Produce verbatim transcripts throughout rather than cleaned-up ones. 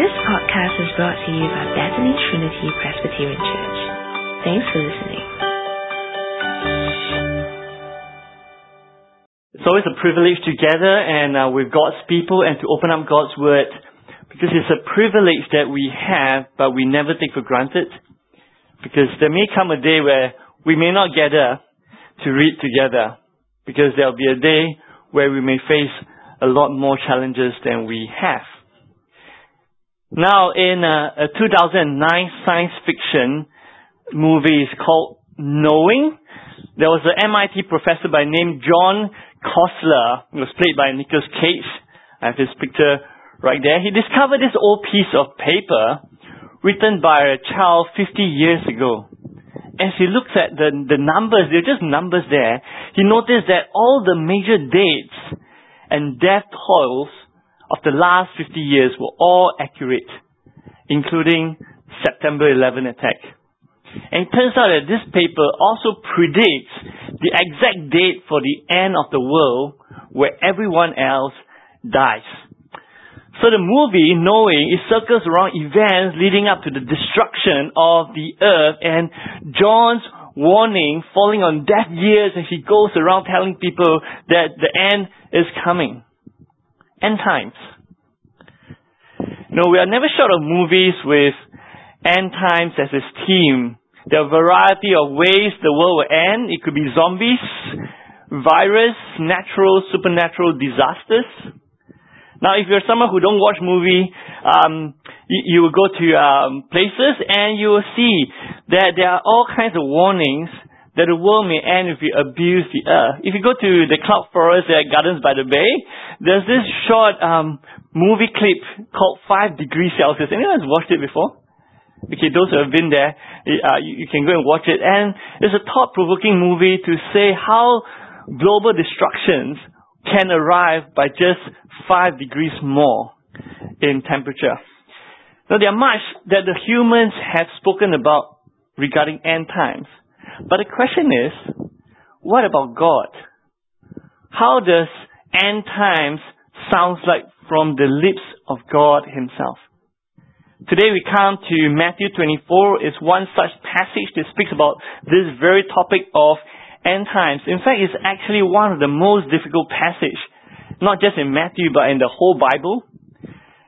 This podcast is brought to you by Bethany Trinity Presbyterian Church. Thanks for listening. It's always a privilege to gather and uh, with God's people and to open up God's Word, because it's a privilege that we have but we never take for granted, because there may come a day where we may not gather to read together, because there will be a day where we may face a lot more challenges than we have. Now, in a, a two thousand nine science fiction movie, it's called Knowing. There was an M I T professor by name John Kosler, who was played by Nicholas Cage. I have his picture right there. He discovered this old piece of paper written by a child fifty years ago. As he looked at the, the numbers, they're just numbers there, he noticed that all the major dates and death tolls of the last fifty years were all accurate, including September eleven attack. And it turns out that this paper also predicts the exact date for the end of the world where everyone else dies. So the movie, Knowing, it circles around events leading up to the destruction of the earth and John's warning falling on deaf ears as he goes around telling people that the end is coming. End times. No, we are never short of movies with end times as its theme. There are a variety of ways the world will end. It could be zombies, virus, natural, supernatural disasters. Now, if you're someone who don't watch movie, um, you, you will go to um, places and you will see that there are all kinds of warnings that the world may end if we abuse the earth. If you go to the Cloud Forest at Gardens by the Bay, there's this short um, movie clip called Five Degrees Celsius. Anyone has watched it before? Okay, those who have been there, uh, you, you can go and watch it. And it's a thought-provoking movie to say how global destructions can arrive by just five degrees more in temperature. Now, there are much that the humans have spoken about regarding end times. But the question is, what about God? How does end times sound like from the lips of God himself? Today we come to Matthew twenty-four. It's one such passage that speaks about this very topic of end times. In fact, it's actually one of the most difficult passages, not just in Matthew, but in the whole Bible.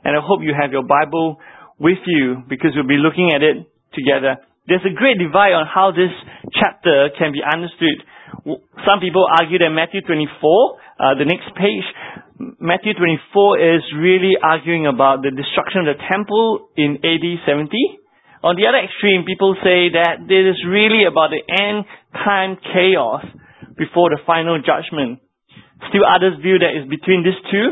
And I hope you have your Bible with you, because we'll be looking at it together. There's a great divide on how this chapter can be understood. Some people argue that Matthew twenty-four, uh, the next page, Matthew twenty-four is really arguing about the destruction of the temple in A D seventy. On the other extreme, people say that this is really about the end time chaos before the final judgment. Still others view that it's between these two.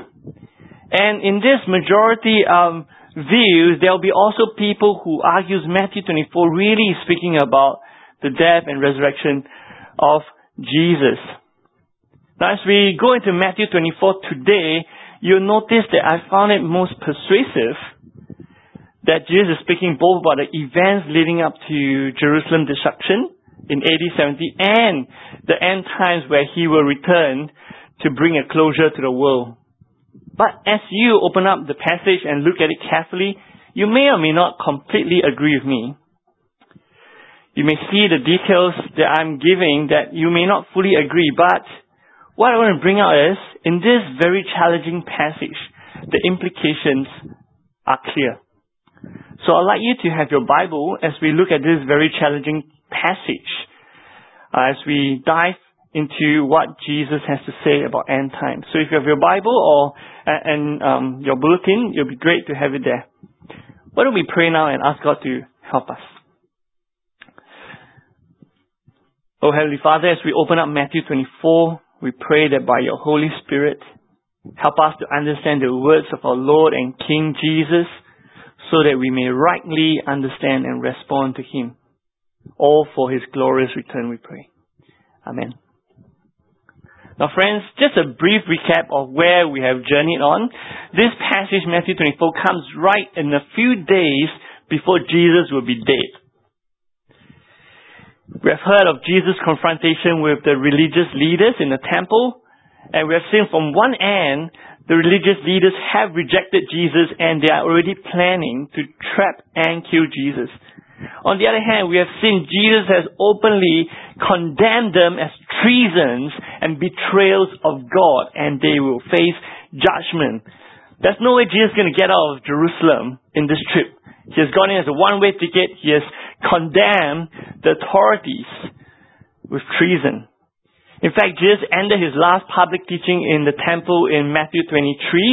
And in this majority um views, there will be also people who argues Matthew twenty-four really is speaking about the death and resurrection of Jesus. Now, as we go into Matthew twenty-four today, you'll notice that I found it most persuasive that Jesus is speaking both about the events leading up to Jerusalem destruction in A D seventy and the end times where he will return to bring a closure to the world. But as you open up the passage and look at it carefully, you may or may not completely agree with me. You may see the details that I'm giving that you may not fully agree, but what I want to bring out is, in this very challenging passage, the implications are clear. So I'd like you to have your Bible as we look at this very challenging passage, uh, as we dive into what Jesus has to say about end times. So if you have your Bible or and um, your bulletin, it'll be great to have it there. Why don't we pray now and ask God to help us? Oh Heavenly Father, as we open up Matthew twenty-four, we pray that by your Holy Spirit, help us to understand the words of our Lord and King Jesus, so that we may rightly understand and respond to him. All for his glorious return, we pray. Amen. Now friends, just a brief recap of where we have journeyed on. This passage, Matthew twenty-four, comes right in a few days before Jesus will be dead. We have heard of Jesus' confrontation with the religious leaders in the temple And we are seeing from one end, the religious leaders have rejected Jesus and they are already planning to trap and kill Jesus. On the other hand, we have seen Jesus has openly condemned them as treasons and betrayals of God, and they will face judgment. There's no way Jesus is going to get out of Jerusalem in this trip. He has gone in as a one-way ticket. He has condemned the authorities with treason. In fact, Jesus ended his last public teaching in the temple in Matthew twenty-three,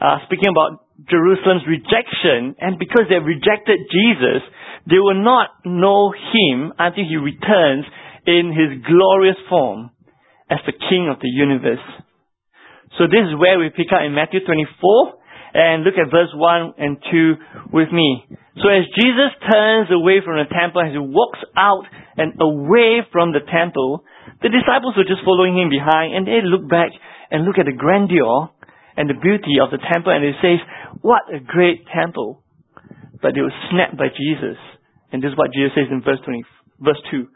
uh, speaking about Jerusalem's rejection, and because they rejected Jesus, they will not know him until he returns in his glorious form as the King of the universe. So this is where we pick up in Matthew twenty-four, and look at verse one and two with me. So as Jesus turns away from the temple, as he walks out and away from the temple, the disciples were just following him behind, and they look back and look at the grandeur and the beauty of the temple, and they say, "What a great temple!" But they were snapped by Jesus. And this is what Jesus says in verse twenty, verse two.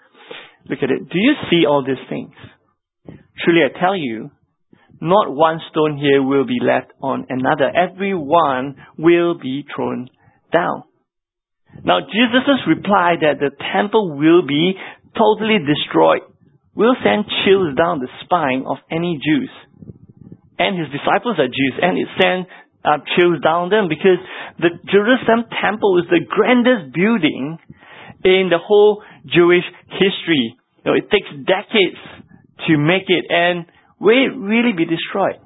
Look at it. "Do you see all these things? Truly I tell you, not one stone here will be left on another. Every one will be thrown down." Now Jesus' reply that the temple will be totally destroyed will send chills down the spine of any Jews. And his disciples are Jews, and it sent uh, chills down them, because the Jerusalem temple is the grandest building in the whole Jewish history. You know, it takes decades to make it, and will it really be destroyed?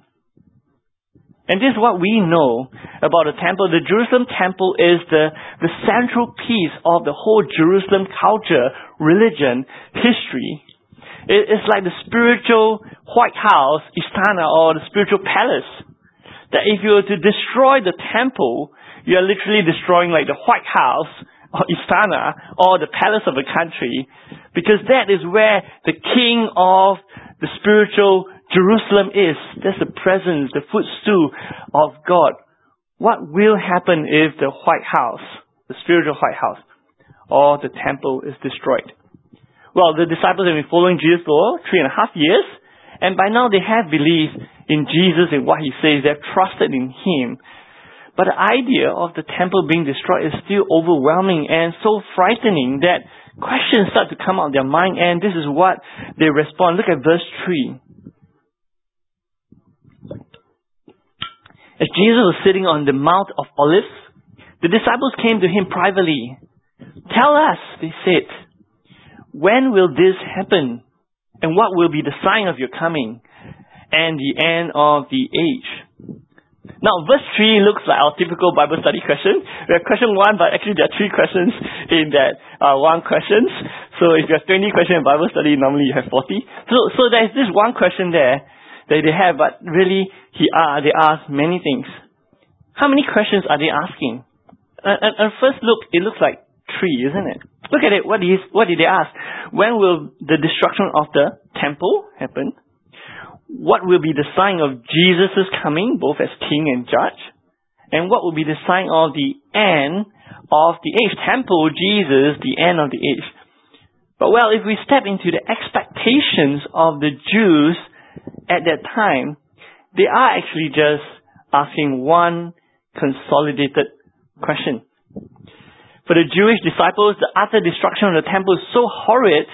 And this is what we know about the temple. The Jerusalem temple is the, the central piece of the whole Jerusalem culture, religion, history. It's like the spiritual White House, Istana, or the spiritual palace. That if you were to destroy the temple, you are literally destroying like the White House, or Istana, or the palace of a country, because that is where the king of the spiritual Jerusalem is. That's the presence, the footstool of God. What will happen if the White House, the spiritual White House, or the temple is destroyed? Well, the disciples have been following Jesus for three and a half years, and by now they have believed in Jesus and what he says. They have trusted in him. But the idea of the temple being destroyed is still overwhelming and so frightening that questions start to come out of their mind, and this is what they respond. Look at verse three. As Jesus was sitting on the Mount of Olives, the disciples came to him privately. "Tell us," they said, "when will this happen? And what will be the sign of your coming and the end of the age?" Now, verse three looks like our typical Bible study question. We have question one, but actually there are three questions in that uh, one question. So if you have twenty questions in Bible study, normally you have forty. So so there's this one question there that they have, but really he uh, they ask many things. How many questions are they asking? Uh, at first look, it looks like three, isn't it? Look at it. What is? What did they ask? When will the destruction of the temple happen? What will be the sign of Jesus' coming, both as king and judge? And what will be the sign of the end of the age? Temple, Jesus, the end of the age. But well, if we step into the expectations of the Jews at that time, they are actually just asking one consolidated question. For the Jewish disciples, the utter destruction of the temple is so horrid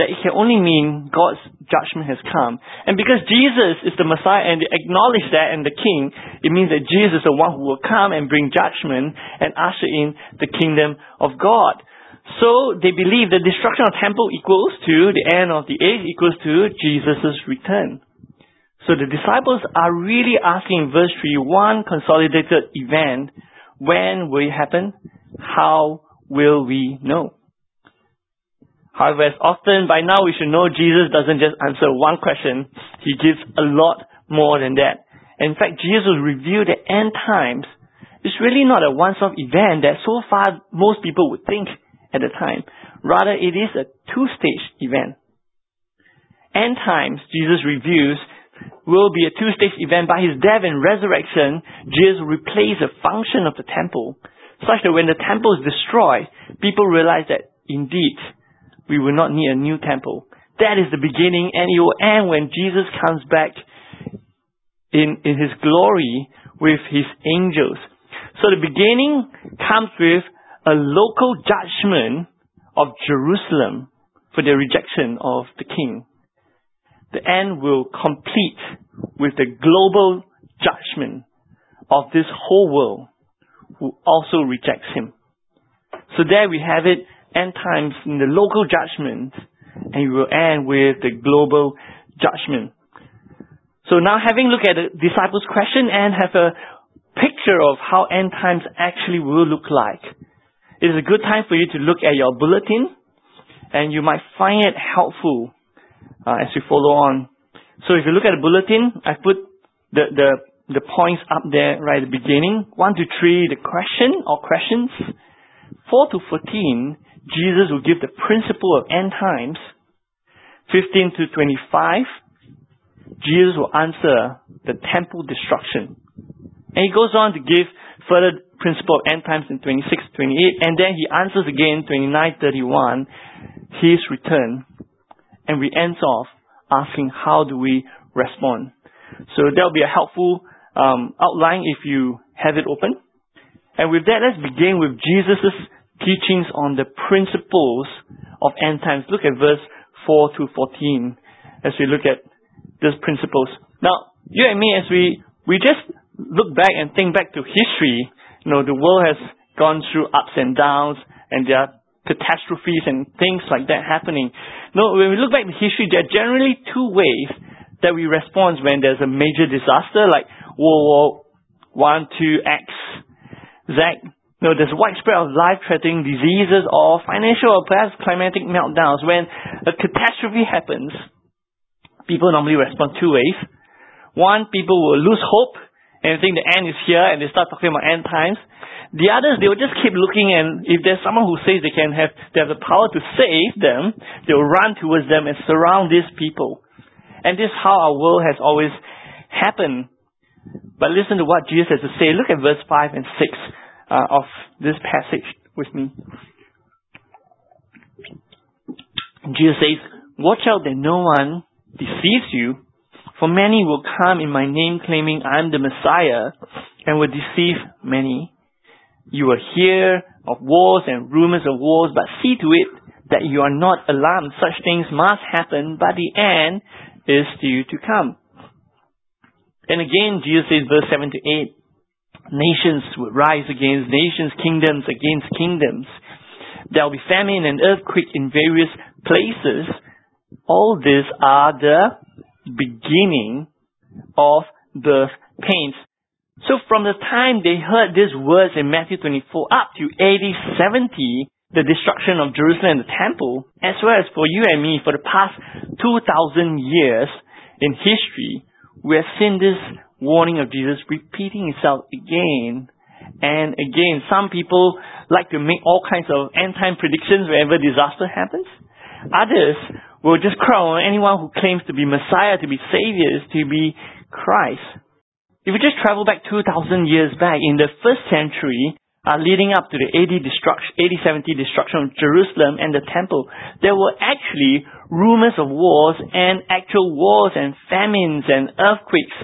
that it can only mean God's judgment has come. And because Jesus is the Messiah and they acknowledge that and the King, it means that Jesus is the one who will come and bring judgment and usher in the kingdom of God. So they believe the destruction of the temple equals to the end of the age, equals to Jesus' return. So the disciples are really asking in verse three, one consolidated event. When will it happen? How will we know? However, as often by now we should know Jesus doesn't just answer one question. He gives a lot more than that. In fact, Jesus will reveal the end times. It's really not a once-off event that so far most people would think at the time. Rather, it is a two-stage event. End times, Jesus reveals, will be a two-stage event. By his death and resurrection, Jesus will replace the function of the temple, such that when the temple is destroyed, people realize that, indeed, we will not need a new temple. That is the beginning, and it will end when Jesus comes back in, in his glory with his angels. So the beginning comes with a local judgment of Jerusalem for the rejection of the king. The end will complete with the global judgment of this whole world who also rejects him. So there we have it, end times in the local judgment, and we will end with the global judgment. So now, having looked at the disciples' question and have a picture of how end times actually will look like, it is a good time for you to look at your bulletin, and you might find it helpful uh, as you follow on. So if you look at the bulletin, I put the, the the points up there right at the beginning. One to three, the question or questions. Four to fourteen, Jesus will give the principle of end times. Fifteen to twenty-five, Jesus will answer the temple destruction. And he goes on to give further principle of end times in twenty-six to twenty-eight, and then he answers again twenty-nine to thirty-one, his return. And we end off asking, how do we respond? So that will be a helpful um, outline if you have it open. And with that, let's begin with Jesus' teachings on the principles of end times. Look at verse four to fourteen as we look at these principles. Now, you and me, as we, we just look back and think back to history, you know, the world has gone through ups and downs, and there are catastrophes and things like that happening. No, when we look back to history, there are generally two ways that we respond when there's a major disaster, like World War One, Two, X, Z. You know, there's widespread of life-threatening diseases or financial or perhaps climatic meltdowns. When a catastrophe happens, people normally respond two ways. One, people will lose hope and think the end is here, and they start talking about end times. The others, they will just keep looking, and if there's someone who says they can have, they have the power to save them, they will run towards them and surround these people. And this is how our world has always happened. But listen to what Jesus has to say. Look at verse five and six uh, of this passage with me. Jesus says, "Watch out that no one deceives you, for many will come in my name claiming I am the Messiah and will deceive many. You will hear of wars and rumors of wars, but see to it that you are not alarmed. Such things must happen, but the end is still to come." And again, Jesus says, verse seven to eight, "Nations will rise against nations, kingdoms against kingdoms. There will be famine and earthquake in various places. All these are the beginning of birth pains." So from the time they heard these words in Matthew twenty-four up to A D seventy, the destruction of Jerusalem and the temple, as well as for you and me for the past two thousand years in history, we have seen this warning of Jesus repeating itself again and again. Some people like to make all kinds of end-time predictions whenever disaster happens. Others will just crown anyone who claims to be Messiah, to be Savior, to be Christ. If we just travel back two thousand years back, in the first century, uh, leading up to the A D, destruction, A D seventy destruction of Jerusalem and the temple, there were actually rumors of wars and actual wars and famines and earthquakes.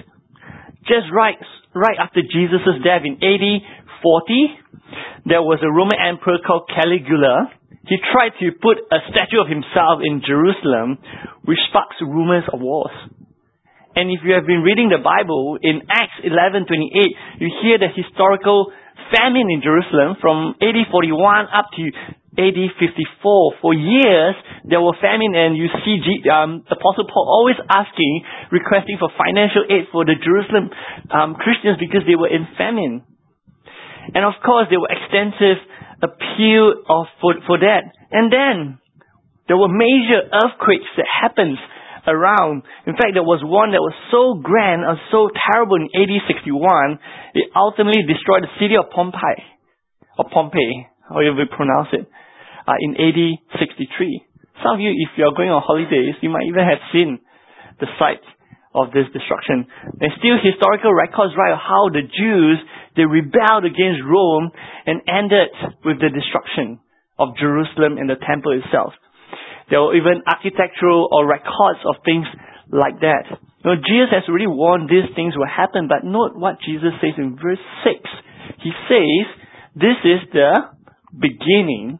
Just right, right after Jesus' death in A D forty, there was a Roman emperor called Caligula. He tried to put a statue of himself in Jerusalem, which sparks rumors of wars. And if you have been reading the Bible, in Acts eleven twenty-eight, you hear the historical famine in Jerusalem from A D forty-one up to A D fifty-four. For years, there were famine, and you see um, Apostle Paul always asking, requesting for financial aid for the Jerusalem um, Christians because they were in famine. And of course, there were extensive appeal of, for, for that. And then, there were major earthquakes that happened around. In fact, there was one that was so grand and so terrible in A D sixty-one, it ultimately destroyed the city of Pompeii, or Pompeii, however you pronounce it, uh, in A D sixty-three. Some of you, if you are going on holidays, you might even have seen the site of this destruction. There's still historical records, right, of how the Jews, they rebelled against Rome and ended with the destruction of Jerusalem and the temple itself. There were even architectural or records of things like that. Now, Jesus has already warned these things will happen, but note what Jesus says in verse six. He says, this is the beginning,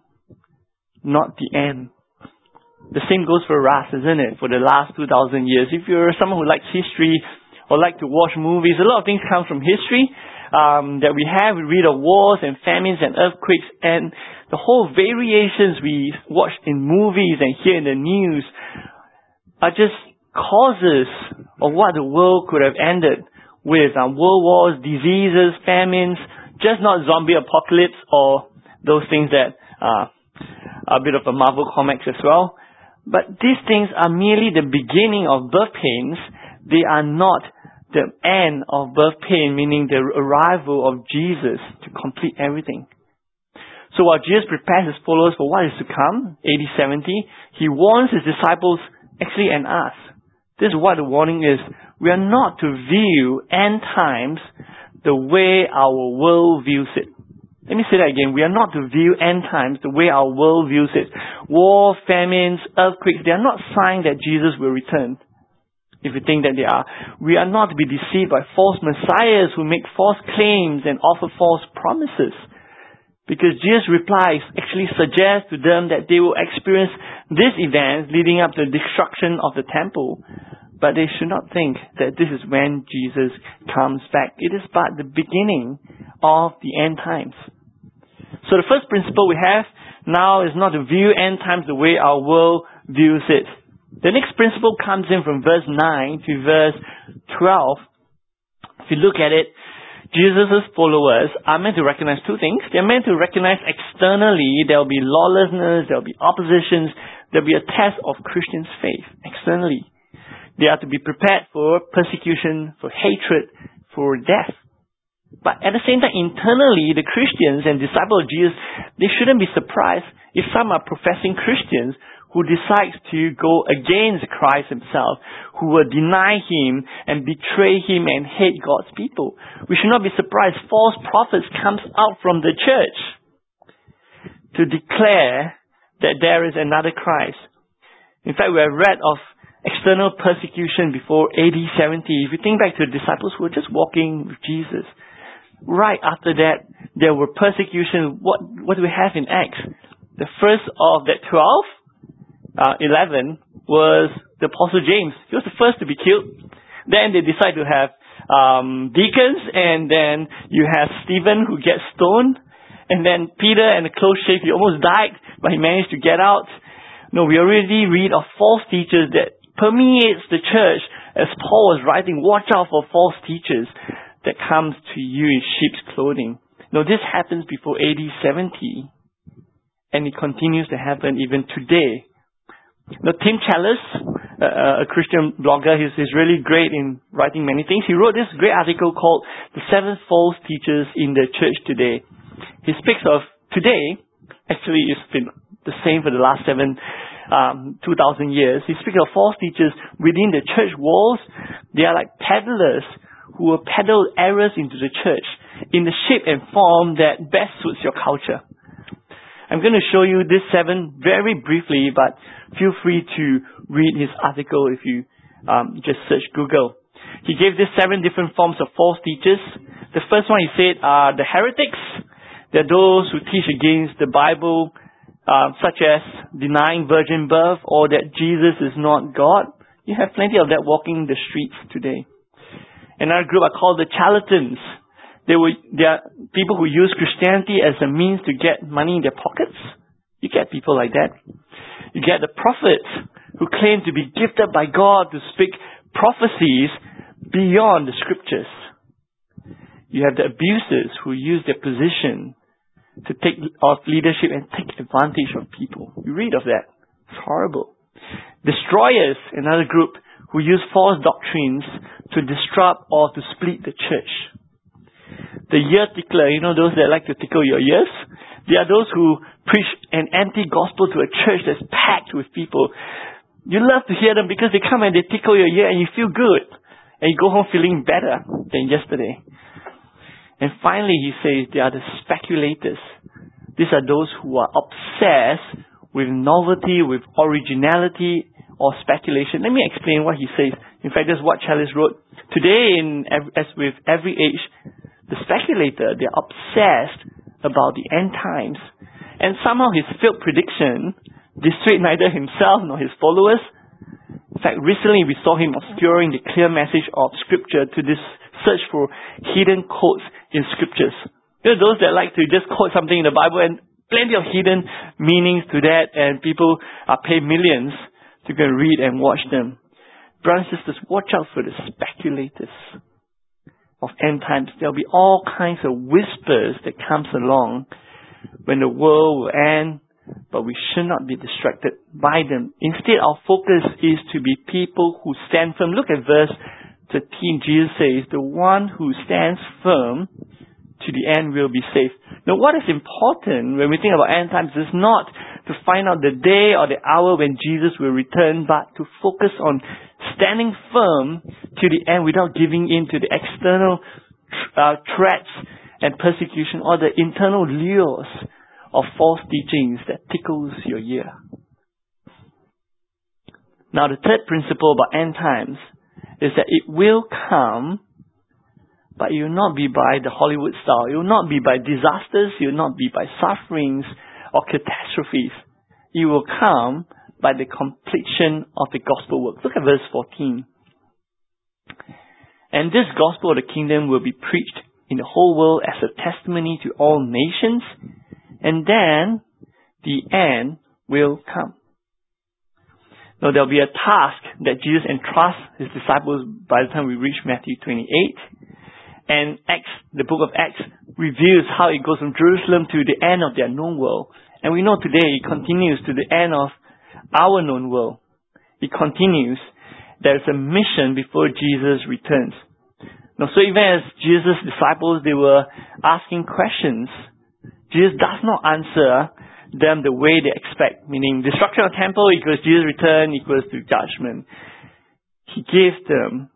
not the end. The same goes for us, isn't it? For the last two thousand years. If you're someone who likes history or like to watch movies, a lot of things come from history um, that we have. We read of wars and famines and earthquakes and the whole variations we watch in movies and hear in the news are just causes of what the world could have ended with. Um, world wars, diseases, famines, just not zombie apocalypse or those things that uh, are a bit of a Marvel comics as well. But these things are merely the beginning of birth pains. They are not the end of birth pain, meaning the arrival of Jesus to complete everything. So while Jesus prepares his followers for what is to come, A D seventy, he warns his disciples, actually, and us. This is what the warning is. We are not to view end times the way our world views it. Let me say that again. We are not to view end times the way our world views it. War, famines, earthquakes, they are not signs that Jesus will return. If you think that they are. We are not to be deceived by false messiahs who make false claims and offer false promises. Because Jesus' replies actually suggest to them that they will experience these events leading up to the destruction of the temple. But they should not think that this is when Jesus comes back. It is but the beginning of the end times. So the first principle we have now is not to view end times the way our world views it. The next principle comes in from verse nine to verse twelve. If you look at it, Jesus' followers are meant to recognize two things. They're meant to recognize externally there will be lawlessness, there will be oppositions, there will be a test of Christians' faith externally. They are to be prepared for persecution, for hatred, for death. But at the same time, internally, the Christians and disciples of Jesus, they shouldn't be surprised if some are professing Christians who decides to go against Christ himself, who will deny him and betray him and hate God's people. We should not be surprised. False prophets comes out from the church to declare that there is another Christ. In fact, we have read of external persecution before A D seventy. If you think back to the disciples who were just walking with Jesus, right after that, there were persecution. What, what do we have in Acts? The first of that twelve, Uh, eleven was the Apostle James. He was the first to be killed. Then they decide to have um, deacons, and then you have Stephen who gets stoned, and then Peter and the close shave. He almost died, but he managed to get out. No, we already read of false teachers that permeates the church. As Paul was writing, watch out for false teachers that comes to you in sheep's clothing. No, this happens before A D seventy, and it continues to happen even today. Now, Tim Challis, uh, a Christian blogger, he's, he's really great in writing many things. He wrote this great article called The Seven False Teachers in the Church Today. He speaks of today, actually it's been the same for the last seven, um, two thousand years. He speaks of false teachers within the church walls. They are like peddlers who will peddle errors into the church in the shape and form that best suits your culture. I'm going to show you this seven very briefly, but feel free to read his article if you um, just search Google. He gave these seven different forms of false teachers. The first one he said are the heretics. They're those who teach against the Bible, uh, such as denying virgin birth or that Jesus is not God. You have plenty of that walking the streets today. Another group are called the charlatans. They were, they are people who use Christianity as a means to get money in their pockets. You get people like that. You get the prophets who claim to be gifted by God to speak prophecies beyond the scriptures. You have the abusers who use their position to take off leadership and take advantage of people. You read of that. It's horrible. Destroyers, another group who use false doctrines to disrupt or to split the church. The ear tickler, you know, those that like to tickle your ears. They are those who preach an anti-gospel to a church that's packed with people. You love to hear them because they come and they tickle your ear and you feel good. And you go home feeling better than yesterday. And finally, he says, they are the speculators. These are those who are obsessed with novelty, with originality, or speculation. Let me explain what he says. In fact, that's what Challis wrote. Today, in as with every age, the speculator, they're obsessed about the end times. And somehow his failed prediction dissuaded neither himself nor his followers. In fact, recently we saw him obscuring the clear message of Scripture to this search for hidden quotes in Scriptures. You know, those that like to just quote something in the Bible, and plenty of hidden meanings to that, and people are paid millions to go and read and watch them. Brothers and sisters, watch out for the speculators of end times. There'll be all kinds of whispers that comes along when the world will end, but we should not be distracted by them. Instead, our focus is to be people who stand firm. Look at verse thirteen. Jesus says, the one who stands firm to the end will be saved. Now, what is important when we think about end times is not to find out the day or the hour when Jesus will return, but to focus on standing firm to the end without giving in to the external uh, threats and persecution or the internal lures of false teachings that tickles your ear. Now, the third principle about end times is that it will come, but it will not be by the Hollywood style. It will not be by disasters. It will not be by sufferings or catastrophes. It will come by the completion of the gospel work. Look at verse fourteen. And this gospel of the kingdom will be preached in the whole world as a testimony to all nations, and then the end will come. Now, there will be a task that Jesus entrusts his disciples by the time we reach Matthew twenty-eight. And Acts, the book of Acts, reveals how it goes from Jerusalem to the end of their known world. And we know today it continues to the end of our known world. It continues. There is a mission before Jesus returns. Now, so even as Jesus' disciples, they were asking questions, Jesus does not answer them the way they expect, meaning destruction of temple equals Jesus' return equals to judgment. He gave them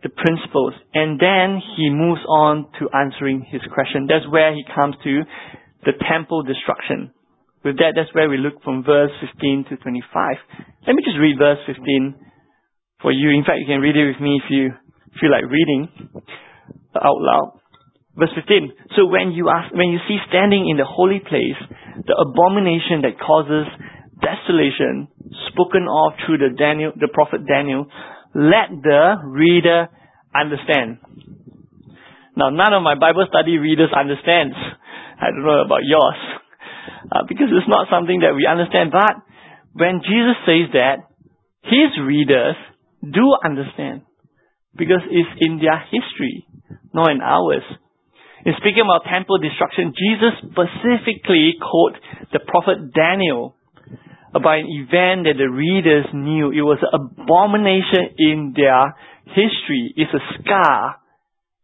the principles, and then he moves on to answering his question. That's where he comes to the temple destruction. With that, that's where we look from verse fifteen to twenty-five. Let me just read verse fifteen for you. In fact, you can read it with me if you feel like reading out loud. Verse fifteen. So when you ask, when you see standing in the holy place the abomination that causes desolation, spoken of through the Daniel, the prophet Daniel, let the reader understand. Now, none of my Bible study readers understands. I don't know about yours. Uh, because it's not something that we understand. But when Jesus says that, his readers do understand. Because it's in their history, not in ours. In speaking about temple destruction, Jesus specifically quotes the prophet Daniel about an event that the readers knew. It was an abomination in their history. It's a scar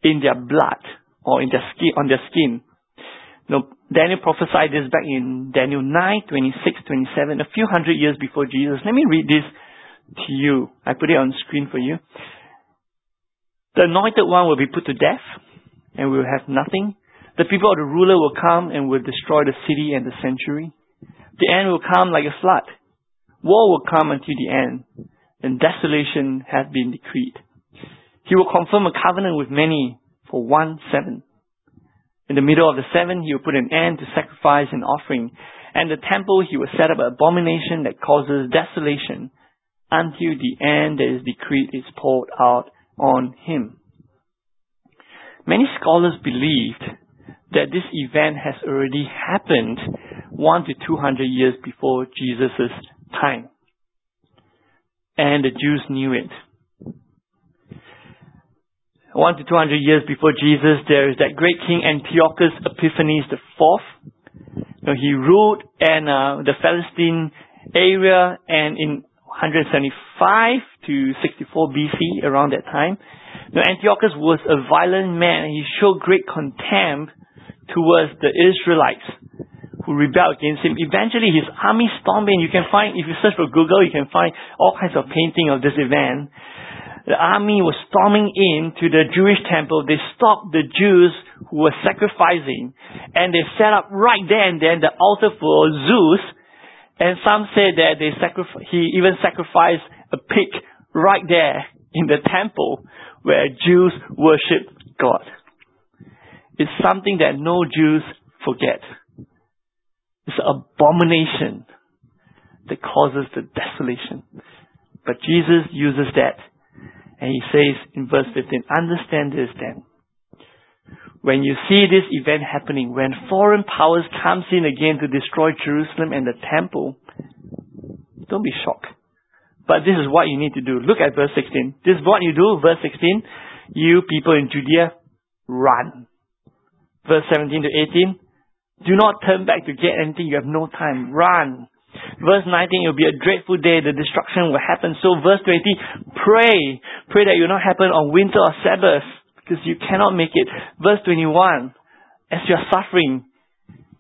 in their blood or in their skin, on their skin. Now, Daniel prophesied this back in Daniel nine, twenty-six, twenty-seven, a few hundred years before Jesus. Let me read this to you. I put it on screen for you. The anointed one will be put to death and will have nothing. The people of the ruler will come and will destroy the city and the sanctuary. The end will come like a flood. War will come until the end, and desolation has been decreed. He will confirm a covenant with many for one seven. In the middle of the seven, he will put an end to sacrifice and offering, and the temple he will set up an abomination that causes desolation until the end that is decreed is poured out on him. Many scholars believed that this event has already happened one to two hundred years before Jesus' time. And the Jews knew it. One to two hundred years before Jesus, there is that great king Antiochus Epiphanes the Fourth. Now, he ruled in uh, the Palestine area, and in one seventy-five to sixty-four B C, around that time. Now, Antiochus was a violent man, and he showed great contempt towards the Israelites who rebelled against him. Eventually, his army stormed in. You can find, if you search for Google, you can find all kinds of painting of this event. The army was storming in to the Jewish temple. They stopped the Jews who were sacrificing, and they set up right there and then the altar for Zeus And some say that they sacrifice, he even sacrificed a pig right there in the temple where Jews worship God. It's something that no Jews forget. It's an abomination that causes the desolation. But Jesus uses that. And he says in verse fifteen, understand this then. When you see this event happening, when foreign powers comes in again to destroy Jerusalem and the temple, don't be shocked. But this is what you need to do. Look at verse sixteen. This is what you do, verse sixteen. You people in Judea, run. Verse seventeen to eighteen. Do not turn back to get anything. You have no time. Run. Verse nineteen, it will be a dreadful day. The destruction will happen. So verse twenty, pray. Pray that it will not happen on winter or Sabbath, because you cannot make it. Verse twenty-one, as you are suffering,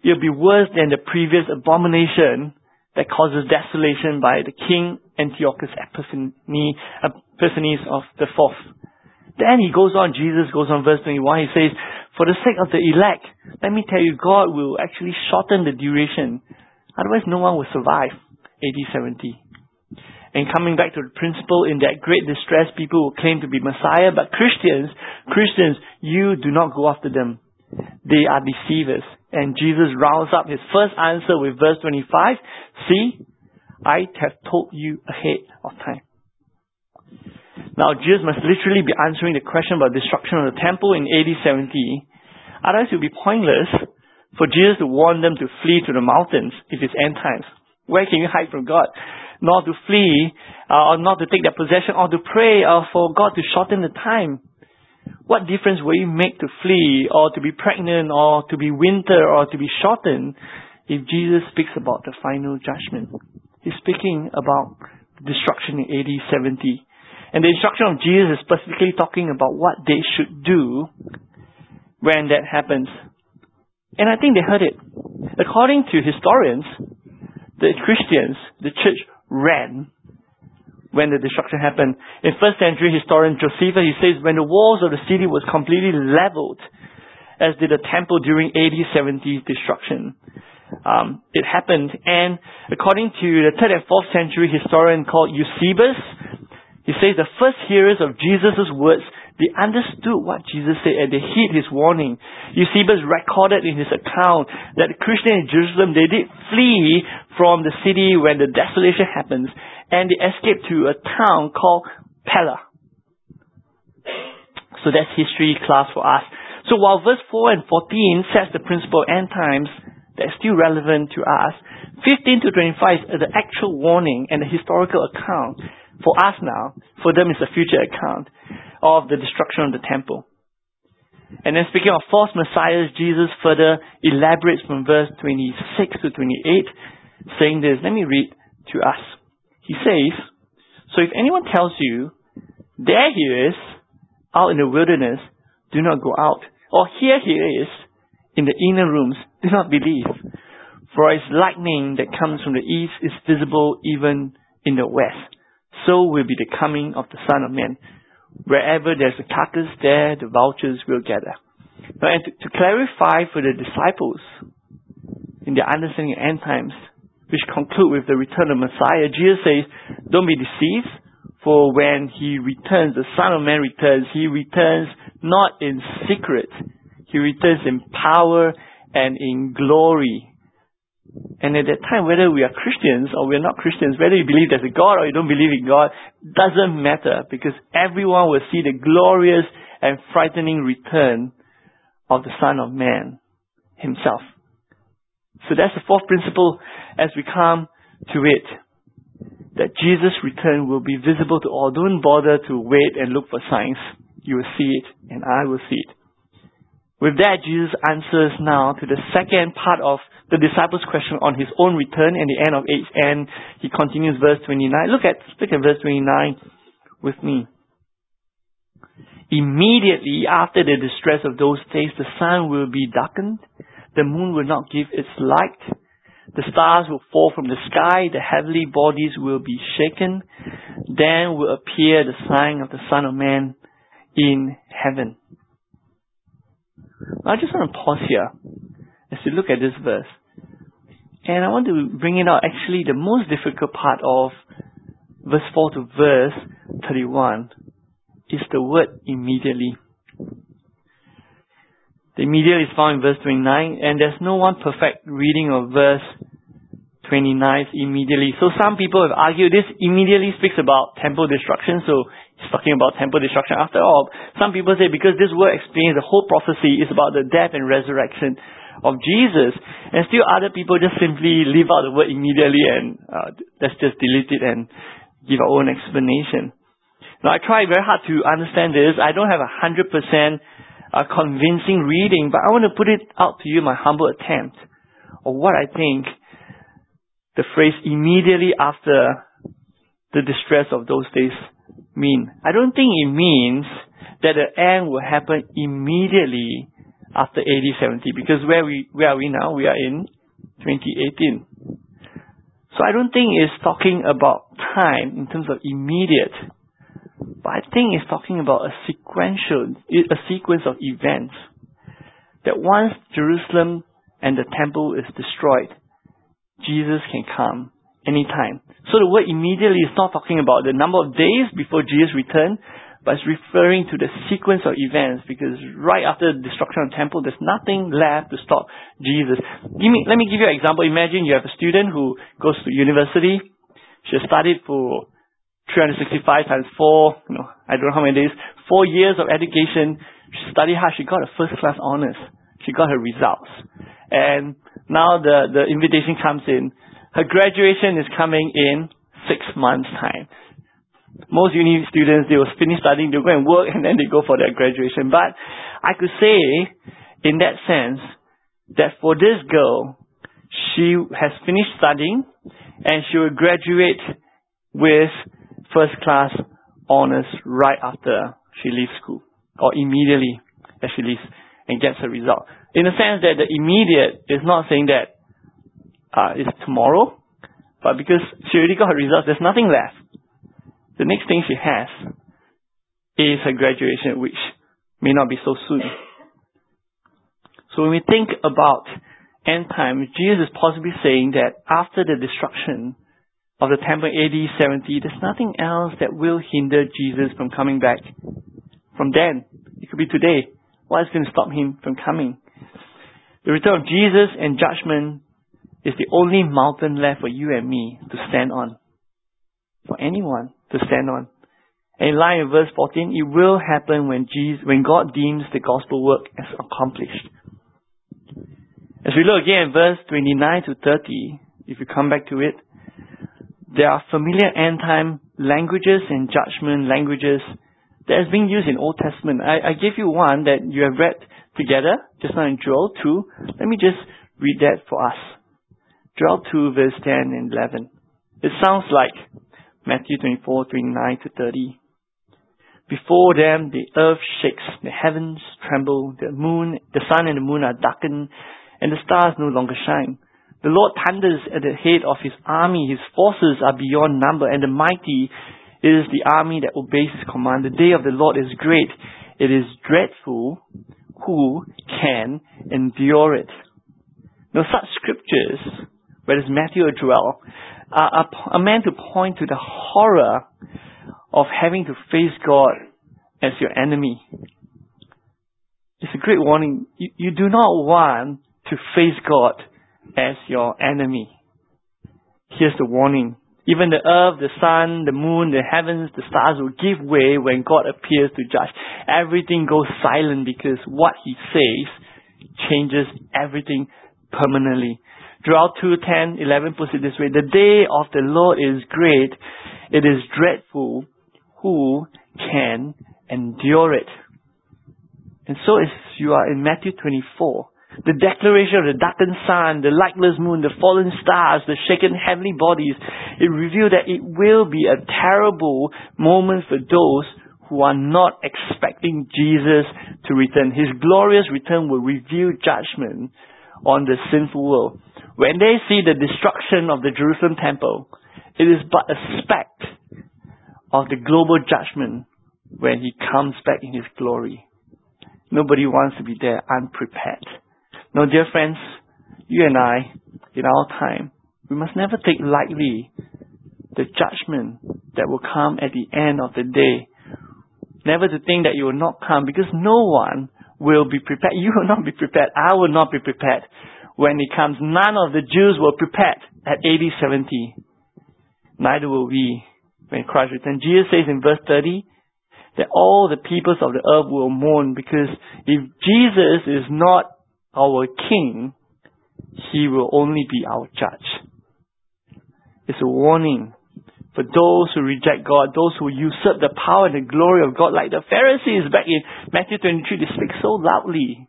it will be worse than the previous abomination that causes desolation by the king Antiochus Epiphanes of the fourth. Then he goes on, Jesus goes on, verse twenty-one, he says, for the sake of the elect, let me tell you, God will actually shorten the duration. Otherwise, no one will survive A D seventy. And coming back to the principle, in that great distress, people will claim to be Messiah, but Christians, Christians, you do not go after them. They are deceivers. And Jesus rounds up his first answer with verse twenty-five, see, I have told you ahead of time. Now, Jesus must literally be answering the question about destruction of the temple in A D seventy. Otherwise, it would be pointless for Jesus to warn them to flee to the mountains if it's end times. Where can you hide from God? Not to flee, uh, or not to take their possession, or to pray, or for God to shorten the time. What difference will you make to flee, or to be pregnant, or to be winter, or to be shortened, if Jesus speaks about the final judgment? He's speaking about destruction in A D seventy. And the instruction of Jesus is specifically talking about what they should do when that happens. And I think they heard it. According to historians, the Christians, the church ran when the destruction happened. In first century historian Josephus, he says, when the walls of the city was completely leveled, as did the temple during A D seventy destruction. Um, it happened. And according to the third and fourth century historian called Eusebius, he says the first hearers of Jesus' words, they understood what Jesus said and they heed his warning. Eusebius recorded in his account that the Christians in Jerusalem, they did flee from the city when the desolation happens, and they escaped to a town called Pella. So that's history class for us. So while verse four and fourteen sets the principle of end times that's still relevant to us, fifteen to twenty-five is the actual warning and the historical account. For us now, for them it's a future account of the destruction of the temple. And then speaking of false messiahs, Jesus further elaborates from verse twenty-six to twenty-eight, saying this. Let me read to us. He says, so if anyone tells you, there he is, out in the wilderness, do not go out. Or here he is, in the inner rooms, do not believe. For as lightning that comes from the east is visible even in the west, so will be the coming of the Son of Man. Wherever there's a carcass, there the vultures will gather. Now, and to, to clarify for the disciples in their understanding of end times, which conclude with the return of Messiah, Jesus says, don't be deceived, for when he returns, the Son of Man returns, he returns not in secret, he returns in power and in glory. And at that time, whether we are Christians or we are not Christians, whether you believe there's a God or you don't believe in God, doesn't matter, because everyone will see the glorious and frightening return of the Son of Man himself. So that's the fourth principle as we come to it, that Jesus' return will be visible to all. Don't bother to wait and look for signs. You will see it, and I will see it. With that, Jesus answers now to the second part of the disciples' question on his own return and the end of age. And he continues verse twenty-nine. Look at, look at verse twenty-nine with me. Immediately after the distress of those days, the sun will be darkened. The moon will not give its light. The stars will fall from the sky. The heavenly bodies will be shaken. Then will appear the sign of the Son of Man in heaven. I just want to pause here as you look at this verse. And I want to bring it out actually the most difficult part of verse four to verse thirty-one is the word immediately. The immediate is found in verse twenty-nine, and there's no one perfect reading of verse twenty-nine immediately. So some people have argued this immediately speaks about temple destruction, so it's talking about temple destruction after all. Some people say because this word explains the whole prophecy is about the death and resurrection of Jesus, and still other people just simply leave out the word immediately and uh, let's just delete it and give our own explanation. Now I try very hard to understand this. I don't have a hundred percent a convincing reading, but I want to put it out to you, my humble attempt of what I think the phrase immediately after the distress of those days mean. I don't think it means that the end will happen immediately after A D seventy, because where we where are we now? We are in twenty eighteen. So I don't think it's talking about time in terms of immediate, but I think it's talking about a sequential, a sequence of events. That once Jerusalem and the temple is destroyed, Jesus can come anytime. So the word immediately is not talking about the number of days before Jesus' return, but it's referring to the sequence of events, because right after the destruction of the temple, there's nothing left to stop Jesus. Give me, let me give you an example. Imagine you have a student who goes to university. She has studied for three hundred sixty-five times four, you know, I don't know how many days, four years of education. She studied hard. She got a first-class honors. She got her results. And now the, the invitation comes in. Her graduation is coming in six months' time. Most uni students, they will finish studying, they'll go and work, and then they go for their graduation. But I could say, in that sense, that for this girl, she has finished studying, and she will graduate with first-class honors right after she leaves school, or immediately as she leaves and gets her result. In the sense that the immediate is not saying that uh, it's tomorrow, but because she already got her results, there's nothing left. The next thing she has is her graduation, which may not be so soon. So when we think about end time, Jesus is possibly saying that after the destruction of the temple in A D seventy, there's nothing else that will hinder Jesus from coming back. From then, it could be today. What is going to stop him from coming? The return of Jesus and judgment is the only mountain left for you and me to stand on, for anyone to stand on. And in line with verse fourteen, it will happen when Jesus, when God deems the gospel work as accomplished. As we look again at verse twenty-nine to thirty, if you come back to it, there are familiar end-time languages and judgment languages that is being used in Old Testament. I, I gave you one that you have read together, just now in Joel two. Let me just read that for us. Joel two, verse ten and eleven. It sounds like Matthew twenty-four, twenty-nine to thirty. Before them the earth shakes, the heavens tremble, the moon, the sun and the moon are darkened, and the stars no longer shine. The Lord thunders at the head of his army, his forces are beyond number, and the mighty is the army that obeys his command. The day of the Lord is great, it is dreadful, who can endure it? Now such scriptures, whether it's Matthew or Joel, are, are meant to point to the horror of having to face God as your enemy. It's a great warning. You, you do not want to face God as your enemy. Here's the warning. Even the earth, the sun, the moon, the heavens, the stars will give way when God appears to judge. Everything goes silent because what he says changes everything permanently. Joel two, ten, eleven puts it this way. The day of the Lord is great. It is dreadful. Who can endure it? And so if you are in Matthew twenty-four, the declaration of the darkened sun, the lightless moon, the fallen stars, the shaken heavenly bodies, it revealed that it will be a terrible moment for those who are not expecting Jesus to return. His glorious return will reveal judgment on the sinful world. When they see the destruction of the Jerusalem temple, it is but a speck of the global judgment when he comes back in his glory. Nobody wants to be there unprepared. No, dear friends, you and I, in our time, we must never take lightly the judgment that will come at the end of the day. Never to think that it will not come, because no one will be prepared. You will not be prepared. I will not be prepared. When it comes, none of the Jews were prepared at A D seventy. Neither will we when Christ returns. Jesus says in verse thirty that all the peoples of the earth will mourn, because if Jesus is not our King, He will only be our judge. It's a warning for those who reject God, those who usurp the power and the glory of God, like the Pharisees back in Matthew twenty-three, they speak so loudly.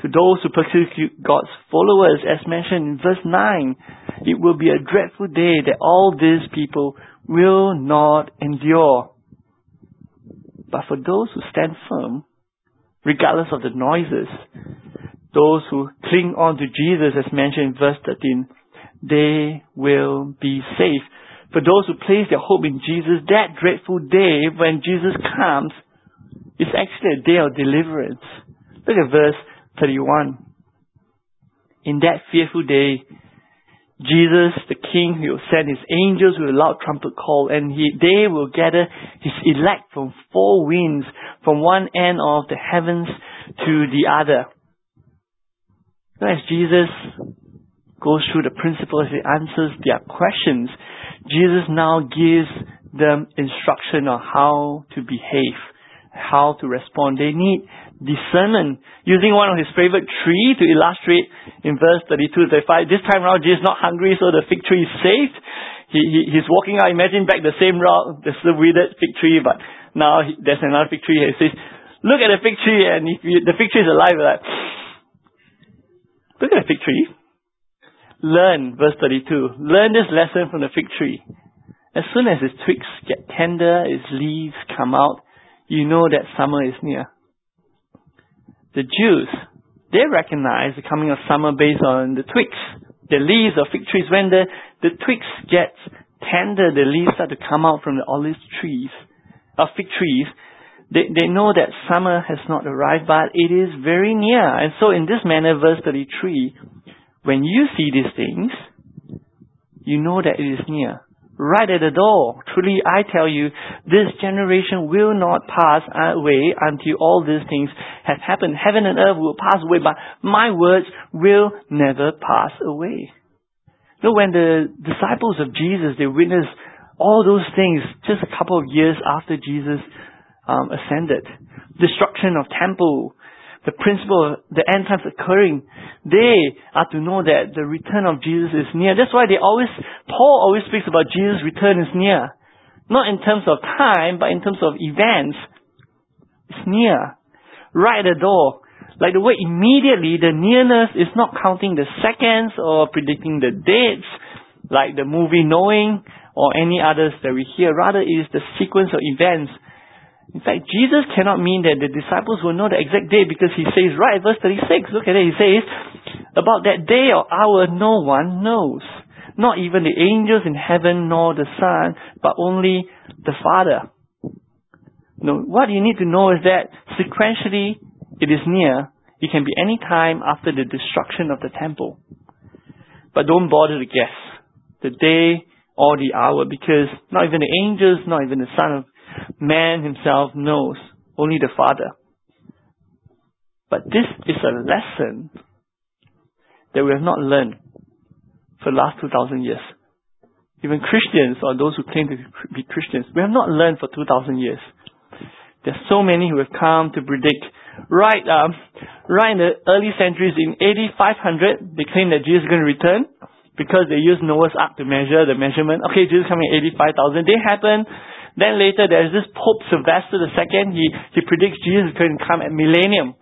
To those who persecute God's followers, as mentioned in verse nine, it will be a dreadful day that all these people will not endure. But for those who stand firm, regardless of the noises, those who cling on to Jesus, as mentioned in verse thirteen, they will be safe. For those who place their hope in Jesus, that dreadful day when Jesus comes is actually a day of deliverance. Look at verse thirty-one. In that fearful day, Jesus, the King, will send His angels with a loud trumpet call, and he, they will gather His elect from four winds, from one end of the heavens to the other. As Jesus goes through the principles, He answers their questions. Jesus now gives them instruction on how to behave, how to respond. They need discernment. Using one of His favorite tree to illustrate in verse thirty-two to thirty-five, this time around Jesus is not hungry, so the fig tree is saved. He, he He's walking out. Imagine back the same route. This is a withered fig tree, but now he, there's another fig tree here. He says, look at the fig tree, and if you, the fig tree is alive, like, look at the fig tree. Learn, verse thirty-two, learn this lesson from the fig tree. As soon as its twigs get tender, its leaves come out, you know that summer is near. The Jews, they recognize the coming of summer based on the twigs, the leaves of fig trees. When the, the twigs get tender, the leaves start to come out from the olive trees, of fig trees. They, they know that summer has not arrived, but it is very near. And so in this manner, verse thirty-three, when you see these things, you know that it is near, right at the door. Truly, I tell you, this generation will not pass away until all these things have happened. Heaven and earth will pass away, but my words will never pass away. Now, when the disciples of Jesus, they witnessed all those things just a couple of years after Jesus Um, ascended, destruction of temple, the principle, the end times occurring, they are to know that the return of Jesus is near. That's why they always, Paul always speaks about Jesus' return is near. Not in terms of time, but in terms of events. It's near. Right at the door. Like the word immediately, the nearness is not counting the seconds or predicting the dates, like the movie Knowing or any others that we hear. Rather, it is the sequence of events. In fact, Jesus cannot mean that the disciples will know the exact day, because He says, right, verse thirty-six, look at it, He says, about that day or hour no one knows, not even the angels in heaven nor the Son, but only the Father. No, what you need to know is that sequentially it is near. It can be any time after the destruction of the temple. But don't bother to guess the day or the hour, because not even the angels, not even the Son of Man Himself knows, only the Father. But this is a lesson that we have not learned for the last two thousand years. Even Christians, or those who claim to be Christians, we have not learned for two thousand years. There's so many who have come to predict. Right, um, right in the early centuries, in A D five hundred, they claim that Jesus is going to return, because they use Noah's Ark to measure the measurement. Okay, Jesus coming at A D five thousand. They happen. Then later, there's this Pope Sylvester the Second. He, he predicts Jesus is going to come at millennium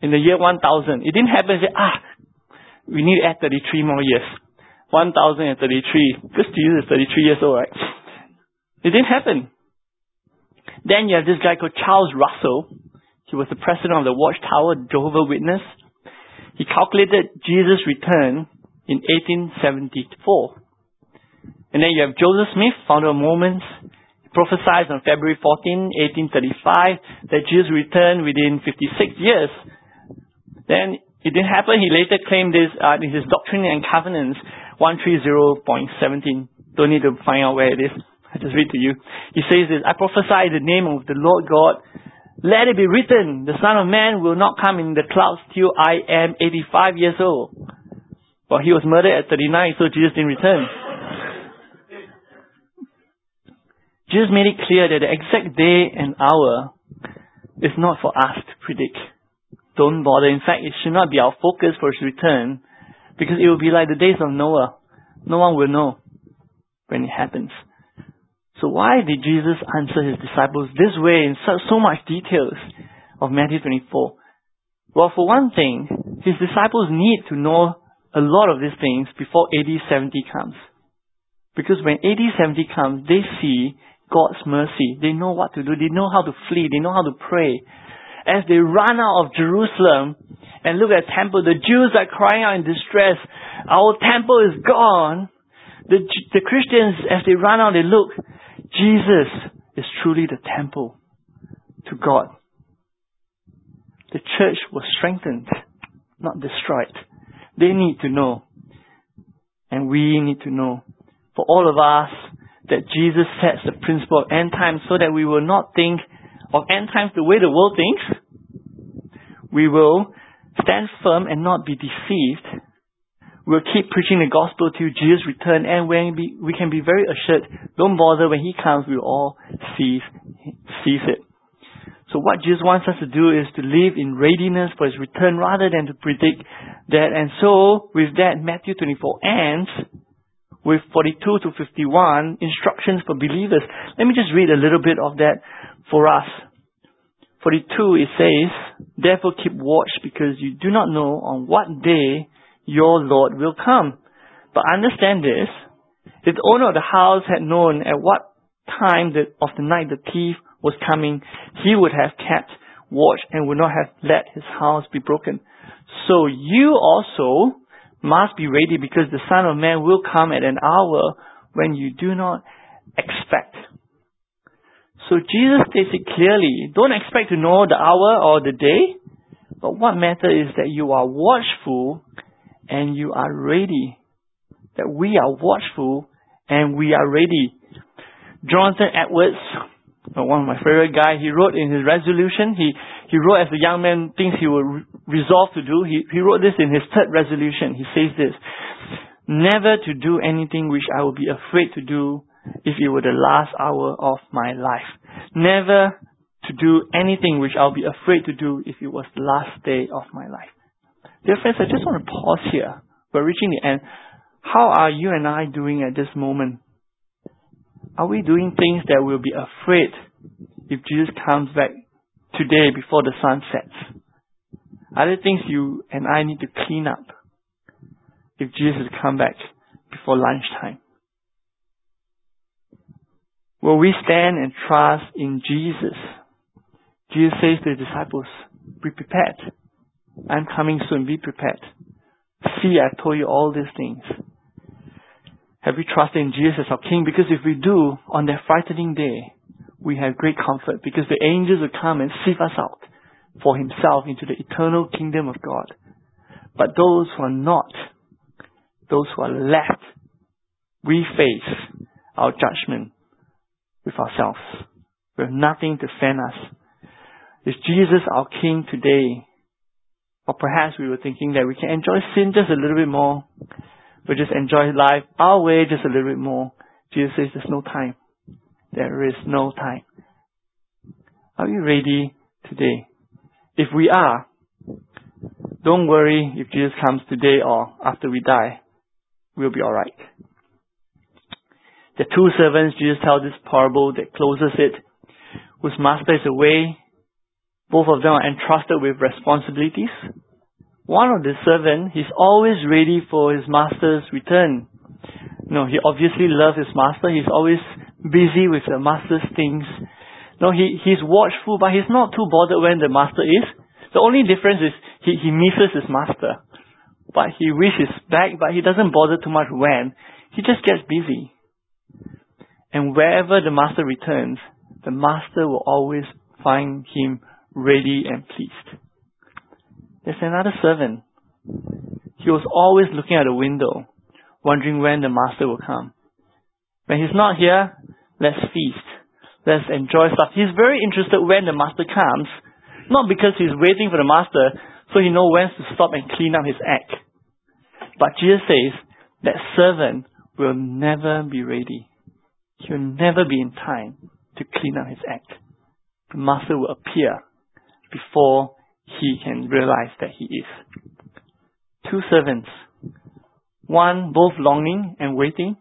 in the year one thousand. It didn't happen. He said, ah, we need to add thirty-three more years. one thousand thirty-three. Because Jesus is thirty-three years old, right? It didn't happen. Then you have this guy called Charles Russell. He was the president of the Watchtower, Jehovah's Witness. He calculated Jesus' return in eighteen seventy-four. And then you have Joseph Smith, founder of Mormons. Prophesied on February fourteenth, eighteen thirty-five, that Jesus returned within fifty-six years. Then It didn't happen. He later claimed this uh, in his Doctrine and Covenants one thirty point seventeen. Don't need to find out where it is. I just read to you. He says this, "I prophesy in the name of the Lord God. Let it be written, the Son of Man will not come in the clouds till I am eighty-five years old." But he was murdered at thirty-nine, so Jesus didn't return. Jesus made it clear that the exact day and hour is not for us to predict. Don't bother. In fact, it should not be our focus for his return, because it will be like the days of Noah. No one will know when it happens. So why did Jesus answer his disciples this way in such, so much details of Matthew twenty-four? Well, for one thing, his disciples need to know a lot of these things before A D seventy comes. Because when A D seventy comes, they see God's mercy. They know what to do. They know how to flee. They know how to pray. As they run out of Jerusalem and look at the temple, the Jews are crying out in distress. Our temple is gone. The, the Christians, as they run out, they look. Jesus is truly the temple to God. The church was strengthened, not destroyed. They need to know, and we need to know, for all of us, that Jesus sets the principle of end times so that we will not think of end times the way the world thinks. We will stand firm and not be deceived. We'll keep preaching the gospel till Jesus returns, and when we, we can be very assured, don't bother, when he comes, we'll all seize, seize it. So what Jesus wants us to do is to live in readiness for his return rather than to predict that. And so, with that, Matthew twenty-four ends with forty-two to fifty-one instructions for believers. Let me just read a little bit of that for us. forty-two, it says, "Therefore keep watch, because you do not know on what day your Lord will come. But understand this, if the owner of the house had known at what time of the night the thief was coming, he would have kept watch and would not have let his house be broken. So you also must be ready, because the Son of Man will come at an hour when you do not expect." So Jesus states it clearly. Don't expect to know the hour or the day, but what matters is that you are watchful and you are ready. That we are watchful and we are ready. Jonathan Edwards, one of my favorite guys, he wrote in his resolution, he, he wrote as a young man things he would resolve to do. He, he wrote this in his third resolution. He says this, "Never to do anything which I would be afraid to do if it were the last hour of my life. Never to do anything which I would be afraid to do if it was the last day of my life." Dear friends, I just want to pause here. We're reaching the end. How are you and I doing at this moment? Are we doing things that we'll be afraid if Jesus comes back today before the sun sets? Are there things you and I need to clean up if Jesus comes back before lunchtime? Will we stand and trust in Jesus? Jesus says to the disciples, "Be prepared. I'm coming soon. Be prepared. See, I told you all these things." Have we trusted in Jesus as our King? Because if we do, on that frightening day, we have great comfort, because the angels will come and sieve us out for himself into the eternal kingdom of God. But those who are not, those who are left, we face our judgment with ourselves. We have nothing to fan us. Is Jesus our King today? Or perhaps we were thinking that we can enjoy sin just a little bit more. We'll just enjoy life our way just a little bit more. Jesus says there's no time. There is no time. Are we ready today? If we are, don't worry if Jesus comes today or after we die. We'll be alright. The two servants, Jesus tells this parable that closes it, whose master is away. Both of them are entrusted with responsibilities. One of the servants, he's always ready for his master's return. No, he obviously loves his master. He's always busy with the master's things. No, he, he's watchful, but he's not too bothered when the master is. The only difference is he, he misses his master. But he wishes back, but he doesn't bother too much when. He just gets busy. And wherever the master returns, the master will always find him ready and pleased. There's another servant He was always looking out a window, wondering when the master will come. When he's not here, let's feast. Let's enjoy stuff. He's very interested when the master comes, not because he's waiting for the master, so he knows when to stop and clean up his act. But Jesus says that servant will never be ready. He'll never be in time to clean up his act. The master will appear before he can realize that he is. Two servants. One both longing and waiting.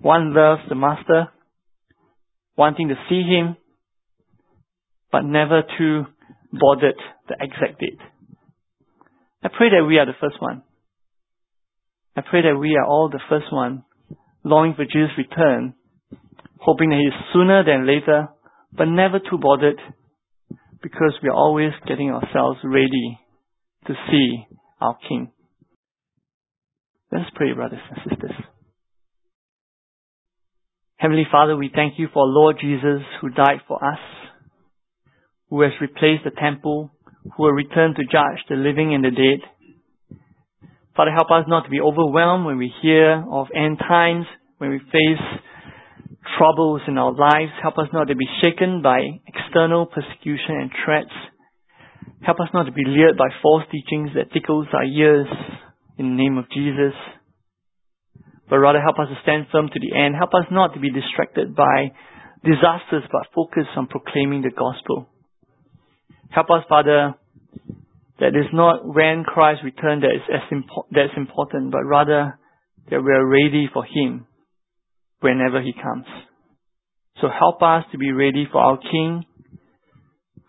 One loves the master, wanting to see him, but never too bothered the exact date. I pray that we are the first one. I pray that we are all the first one, longing for Jesus' return, hoping that he is sooner than later, but never too bothered, because we are always getting ourselves ready to see our King. Let's pray, brothers and sisters. Heavenly Father, we thank you for Lord Jesus who died for us, who has replaced the temple, who will return to judge the living and the dead. Father, help us not to be overwhelmed when we hear of end times, when we face troubles in our lives. Help us not to be shaken by external persecution and threats. Help us not to be lured by false teachings that tickles our ears in the name of Jesus. But rather help us to stand firm to the end. Help us not to be distracted by disasters, but focus on proclaiming the gospel. Help us, Father, that is not when Christ returned that is as impo- that's important, but rather that we are ready for Him whenever He comes. So help us to be ready for our King,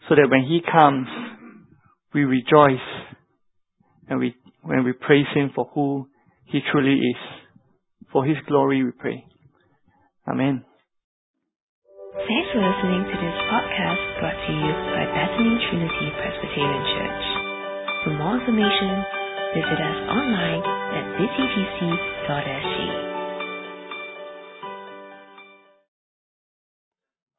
so that when He comes, we rejoice and we when we praise Him for who He truly is. For His glory we pray. Amen. Thanks for listening to this podcast brought to you by Bethany Trinity Presbyterian Church. For more information, visit us online at b t p c dot s a.